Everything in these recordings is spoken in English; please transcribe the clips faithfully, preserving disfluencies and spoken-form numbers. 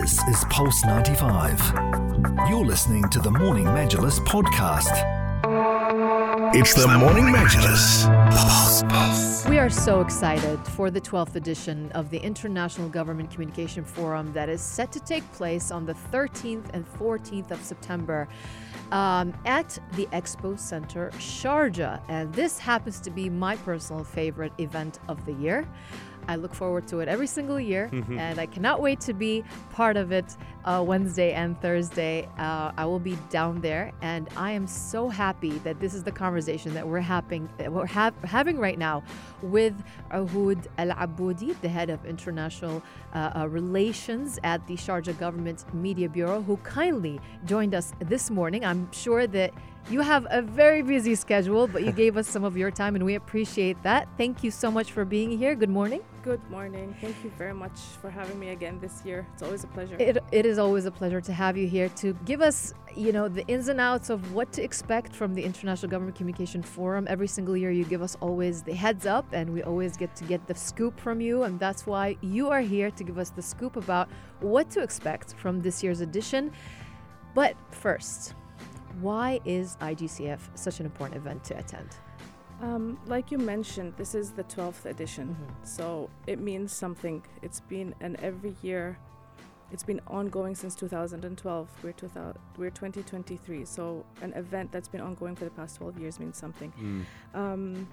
This is Pulse ninety-five. You're listening to the Morning Majalis podcast. It's the Morning Majalis. We are so excited for the twelfth edition of the International Government Communication Forum that is set to take place on the thirteenth and fourteenth of September um, at the Expo Center, Sharjah. And this happens to be my personal favorite event of the year. I look forward to it every single year, mm-hmm. and I cannot wait to be part of it uh, Wednesday and Thursday. Uh, I will be down there, and I am so happy that this is the conversation that we're having, that we're ha- having right now with Ohood Al Aboodi, the head of international uh, uh, relations at the Sharjah Government Media Bureau, who kindly joined us this morning. I'm sure that you have a very busy schedule, but you gave us some of your time, and we appreciate that. Thank you so much for being here. Good morning. Good morning. Thank you very much for having me again this year. It's always a pleasure. It, it is always a pleasure to have you here to give us, you know, the ins and outs of what to expect from the International Government Communication Forum. Every single year you give us always the heads up, and we always get to get the scoop from you, and that's why you are here to give us the scoop about what to expect from this year's edition. But first, why is I G C F such an important event to attend? Um, like you mentioned, this is the twelfth edition, mm-hmm. so it means something. It's been an every year, it's been ongoing since two thousand twelve. We're, two thousand, we're twenty twenty-three, so an event that's been ongoing for the past twelve years means something. Mm. Um,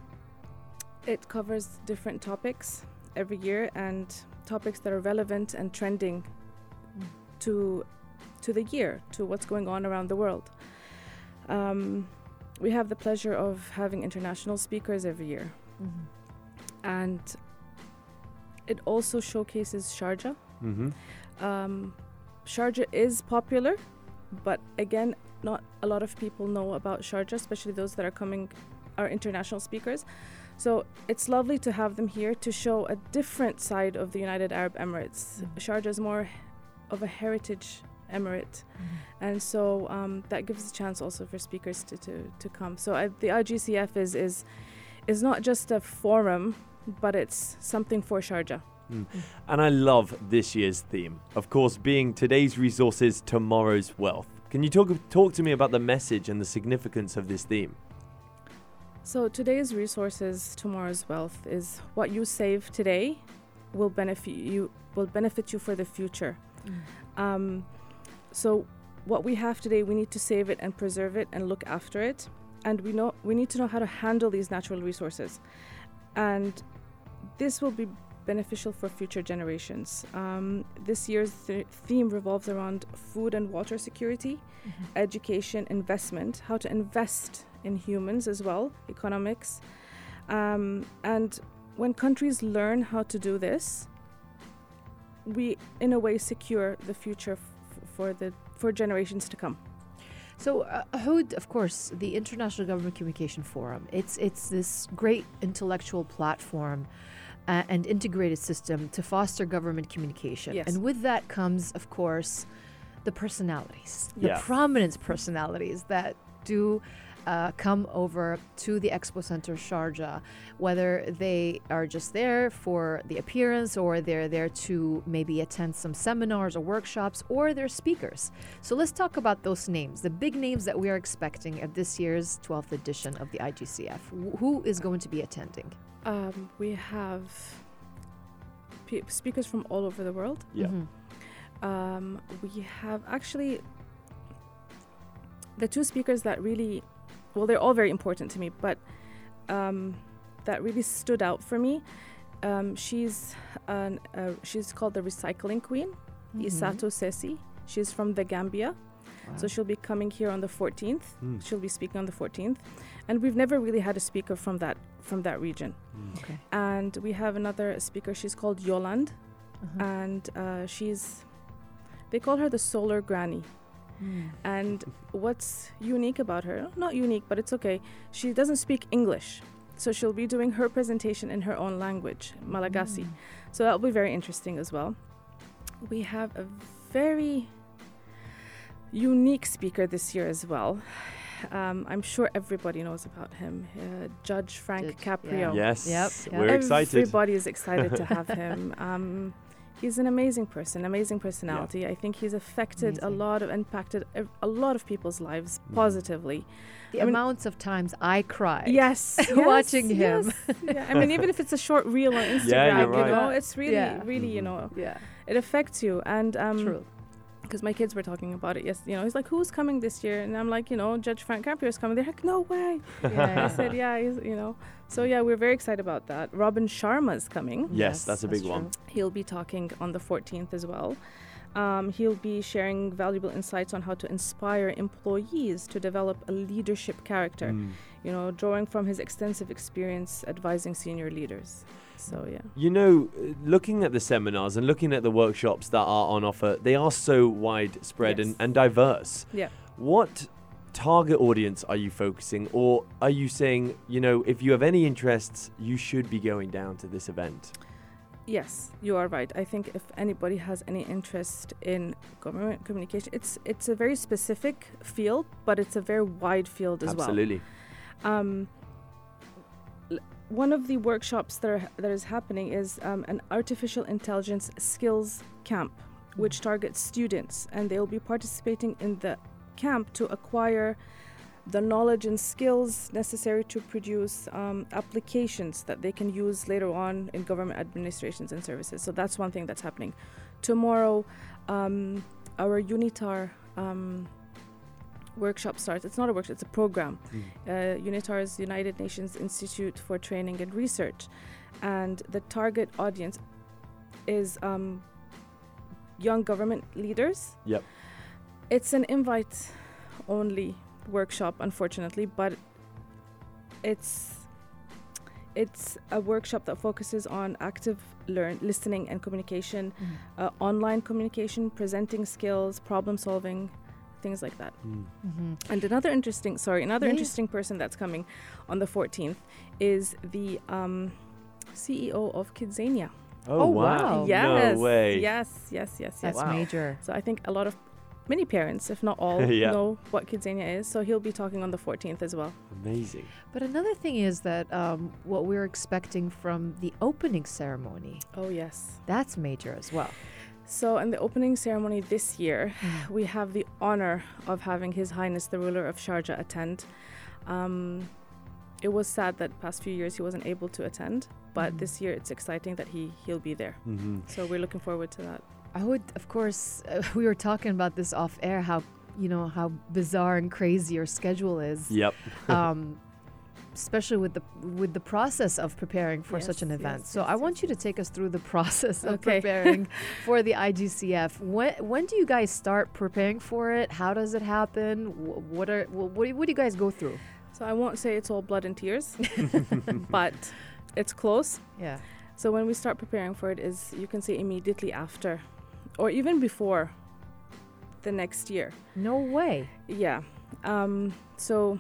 it covers different topics every year, and topics that are relevant and trending mm. to, to the year, to what's going on around the world. Um, we have the pleasure of having international speakers every year. Mm-hmm. And it also showcases Sharjah. Mm-hmm. Um, Sharjah is popular, but again, not a lot of people know about Sharjah, especially those that are coming, are international speakers. So it's lovely to have them here to show a different side of the United Arab Emirates. Mm-hmm. Sharjah is more of a heritage emirate, mm-hmm. and so um, that gives a chance also for speakers to to, to come. So uh, the I G C F is is is not just a forum, but it's something for Sharjah. Mm. And I love this year's theme, of course, being today's resources, tomorrow's wealth. Can you talk talk to me about the message and the significance of this theme? So today's resources, tomorrow's wealth is what you save today will benefit you will benefit you for the future. Mm. Um, So what we have today, we need to save it and preserve it and look after it. And we know we need to know how to handle these natural resources. And this will be beneficial for future generations. Um, this year's th- theme revolves around food and water security, mm-hmm. education, investment, how to invest in humans as well, economics. Um, and when countries learn how to do this, we, in a way, secure the future f- For the for generations to come. So, uh, Ohood, of course, the International Government Communication Forum. It's it's this great intellectual platform uh, and integrated system to foster government communication. Yes. And with that comes, of course, the personalities, the yeah. prominent personalities that do uh, come over to the Expo Center Sharjah, whether they are just there for the appearance or they're there to maybe attend some seminars or workshops, or they're speakers. So let's talk about those names, the big names that we are expecting at this year's twelfth edition of the I G C F. W- who is going to be attending? Um, we have pe- speakers from all over the world. Yeah. Mm-hmm. Um, we have actually... The two speakers that really, well, they're all very important to me, but um, that really stood out for me. Um, she's an, uh, she's called the Recycling Queen, mm-hmm. Isatu Sesi. She's from the Gambia. Wow. So she'll be coming here on the fourteenth. Mm. She'll be speaking on the fourteenth. And we've never really had a speaker from that from that region. Mm. Okay. And we have another speaker. She's called Yoland. Uh-huh. And uh, she's, they call her the Solar Granny. Mm. And what's unique about her, not unique, but it's okay, she doesn't speak English. So she'll be doing her presentation in her own language, Malagasy. Mm. So that'll be very interesting as well. We have a very unique speaker this year as well. Um, I'm sure everybody knows about him. Uh, Judge Frank Caprio. Yeah. Yes, yep. Yep. We're everybody excited. Everybody is excited to have him. Um, He's an amazing person, amazing personality. Yeah. I think he's affected amazing. a lot of, impacted a, a lot of people's lives positively. The I amounts mean, of times I cried. Yes. yes watching yes, him. Yeah. I mean, even if it's a short reel on Instagram, yeah, right. you know, it's really, yeah. really, mm-hmm. you know, yeah. it affects you. And um, True. Because my kids were talking about it. Yes, you know, he's like, who's coming this year? And I'm like, you know, Judge Frank Caprio is coming. They're like, no way. Yeah, I said, yeah, he's, you know. So, yeah, we're very excited about that. Robin Sharma is coming. Yes, yes that's a big that's one. He'll be talking on the fourteenth as well. Um, he'll be sharing valuable insights on how to inspire employees to develop a leadership character, mm. you know, drawing from his extensive experience advising senior leaders. So, yeah. You know, looking at the seminars and looking at the workshops that are on offer, they are so widespread yes. and, and diverse. Yeah. What target audience are you focusing, or are you saying, you know, if you have any interests, you should be going down to this event? Yes, you are right. I think if anybody has any interest in government communication, it's it's a very specific field, but it's a very wide field as Absolutely. well. Absolutely. Um, one of the workshops that are, that is happening is um, an artificial intelligence skills camp, which targets students, and they'll be participating in the camp to acquire the knowledge and skills necessary to produce um, applications that they can use later on in government administrations and services. So that's one thing that's happening. Tomorrow, um, our UNITAR um, workshop starts. It's not a workshop, it's a program. Mm. Uh, UNITAR is United Nations Institute for Training and Research. And the target audience is um, young government leaders. Yep. It's an invite-only workshop, unfortunately, but it's it's a workshop that focuses on active learn listening and communication, mm. uh, online communication, presenting skills, problem solving, things like that. Mm. Mm-hmm. And another interesting sorry another yeah. interesting person that's coming on the fourteenth is the um, C E O of Kidzania. Oh, oh wow. wow. Yes. No way. Yes, yes, yes, yes. That's wow. major. So I think a lot of many parents, if not all, yeah. know what Kidzania is, so he'll be talking on the fourteenth as well. Amazing. But another thing is that um, what we're expecting from the opening ceremony. Oh, yes. That's major as well. So in the opening ceremony this year, mm. we have the honor of having His Highness the Ruler of Sharjah attend. Um, it was sad that past few years he wasn't able to attend, but mm. this year it's exciting that he, he'll be there. Mm-hmm. So we're looking forward to that. I would, of course, uh, we were talking about this off air, how, you know, how bizarre and crazy your schedule is. Yep. um, especially with the with the process of preparing for yes, such an event. Yes, so yes, I want yes, you to take us through the process of okay. preparing for the I G C F. When when do you guys start preparing for it? How does it happen? What are what do, what do you guys go through? So I won't say it's all blood and tears, but it's close. Yeah. So when we start preparing for it is, you can say, immediately after. Or even before the next year. No way. Yeah. Um, so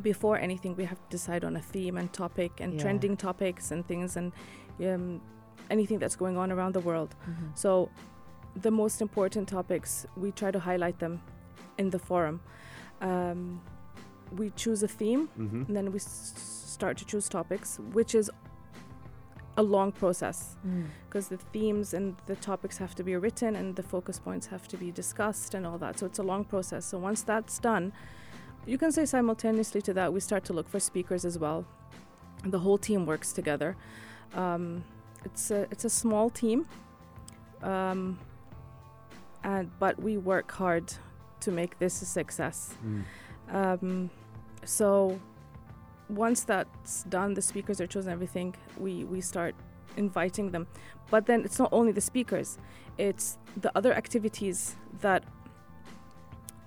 before anything, we have to decide on a theme and topic and yeah. trending topics and things and um, anything that's going on around the world. Mm-hmm. So the most important topics, we try to highlight them in the forum. Um, we choose a theme, mm-hmm. and then we s- start to choose topics, which is a long process because mm. the themes and the topics have to be written and the focus points have to be discussed and all that. So it's a long process. So once that's done, you can say simultaneously to that, we start to look for speakers as well. And the whole team works together. Um, it's a, it's a small team, um, and but we work hard to make this a success. Mm. Um, so... Once that's done, the speakers are chosen, everything, we, we start inviting them. But then it's not only the speakers, it's the other activities that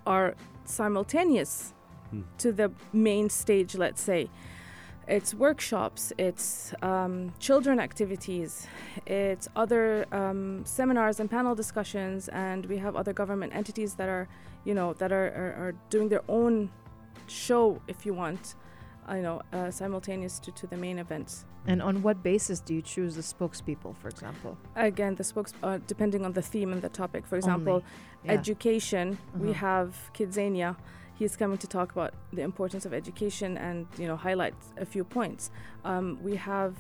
are simultaneous hmm. to the main stage, let's say. It's workshops, it's um, children activities, it's other um, seminars and panel discussions, and we have other government entities that are, you know, that are, are, are doing their own show, if you want. I know, uh, simultaneous to, to the main events. And on what basis do you choose the spokespeople, for example? Again, the spokes uh, depending on the theme and the topic. For example, yeah. education. Uh-huh. We have Kidzania. He's coming to talk about the importance of education and, you know, highlight a few points. Um, we have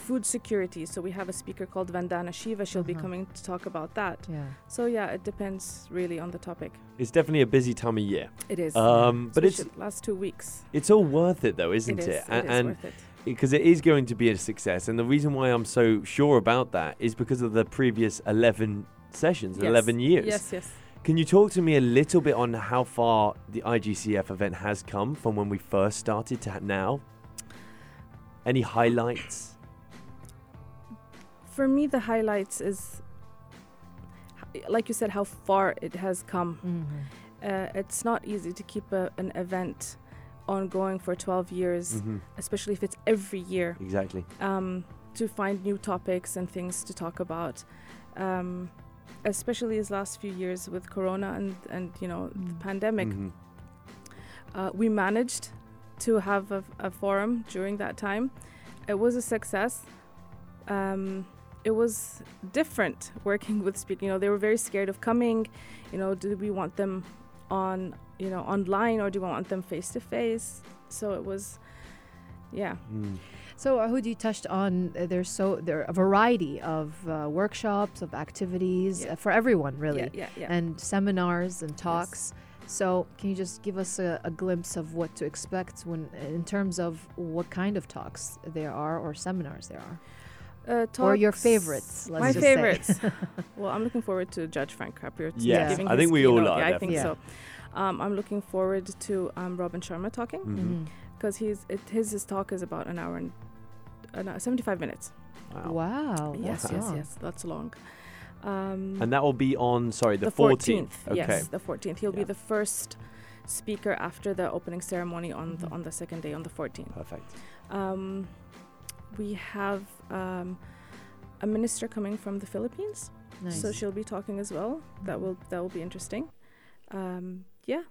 food security. So we have a speaker called Vandana Shiva. She'll uh-huh. be coming to talk about that. Yeah. So yeah, it depends really on the topic. It's definitely a busy time of year. It is. Um, yeah. But it's last two weeks. It's all worth it though, isn't it? It is, it? It is and worth it. Because it is going to be a success. And the reason why I'm so sure about that is because of the previous eleven sessions, yes. eleven years. Yes, yes. Can you talk to me a little bit on how far the I G C F event has come from when we first started to now? Any highlights? For me, the highlights is, like you said, how far it has come. Mm-hmm. Uh, it's not easy to keep a, an event ongoing for twelve years, mm-hmm. especially if it's every year. Exactly. Um, to find new topics and things to talk about. Um, especially these last few years with Corona and, and you know, mm. the pandemic. Mm-hmm. Uh, we managed to have a, a forum during that time. It was a success. Um, it was different working with speakers. You know, they were very scared of coming. You know, do we want them on, you know, online, or do we want them face to face? So it was, yeah. Mm. So Ohood, you touched on uh, there's so there are a variety of uh, workshops, of activities yeah. uh, for everyone really, yeah, yeah, yeah. and seminars and talks. Yes. So can you just give us a, a glimpse of what to expect when, in terms of what kind of talks there are or seminars there are? Uh, talks, or your favorites, let's my just favorites. Say. Well, I'm looking forward to Judge Frank Caprio. Yes, yeah. I think we all are. Yeah, I think yeah. so. Um, I'm looking forward to um, Robin Sharma talking, because mm-hmm. he's it, his his talk is about an hour and an hour, seventy-five minutes. Wow! Wow. Yes, wow. yes, yes. That's long. Um, and that will be on sorry the, the fourteenth. fourteenth. Okay. Yes, the fourteenth. He'll yeah. be the first speaker after the opening ceremony on mm-hmm. the, on the second day on the fourteenth. Perfect. Um, we have um, a minister coming from the Philippines, nice. So she'll be talking as well. Mm-hmm. That will that will be interesting. Um, yeah.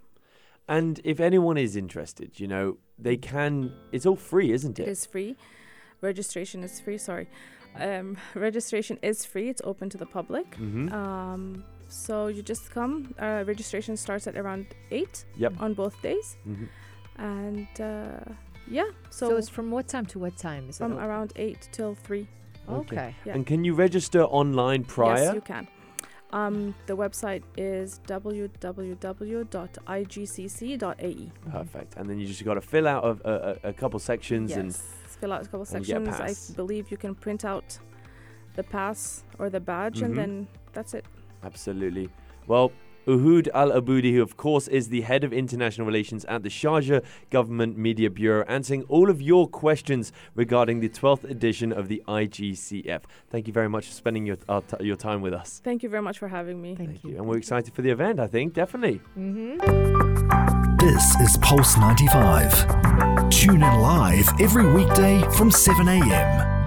And if anyone is interested, you know, they can. It's all free, isn't it? It is free. Registration is free. Sorry, um, registration is free. It's open to the public. Mm-hmm. Um, so you just come. Uh, registration starts at around eight. Yep. On both days. Mm-hmm. And uh, yeah. So, so it's from what time to what time? Is from it around eight till three. Okay. okay. Yeah. And can you register online prior? Yes, you can. Um, the website is w w w dot i g c c dot a e. Perfect. And then you just got to fill out a, a, a couple sections. Yes. and fill out a couple sections. I believe you can print out the pass or the badge, mm-hmm. and then that's it. Absolutely. Well, Ohood Al Aboodi, who of course is the head of international relations at the Sharjah Government Media Bureau, answering all of your questions regarding the twelfth edition of the I G C F. Thank you very much for spending your uh, t- your time with us. Thank you very much for having me. Thank, Thank you. you. And we're excited for the event, I think, definitely. Mm-hmm. This is Pulse ninety-five. Tune in live every weekday from seven a.m.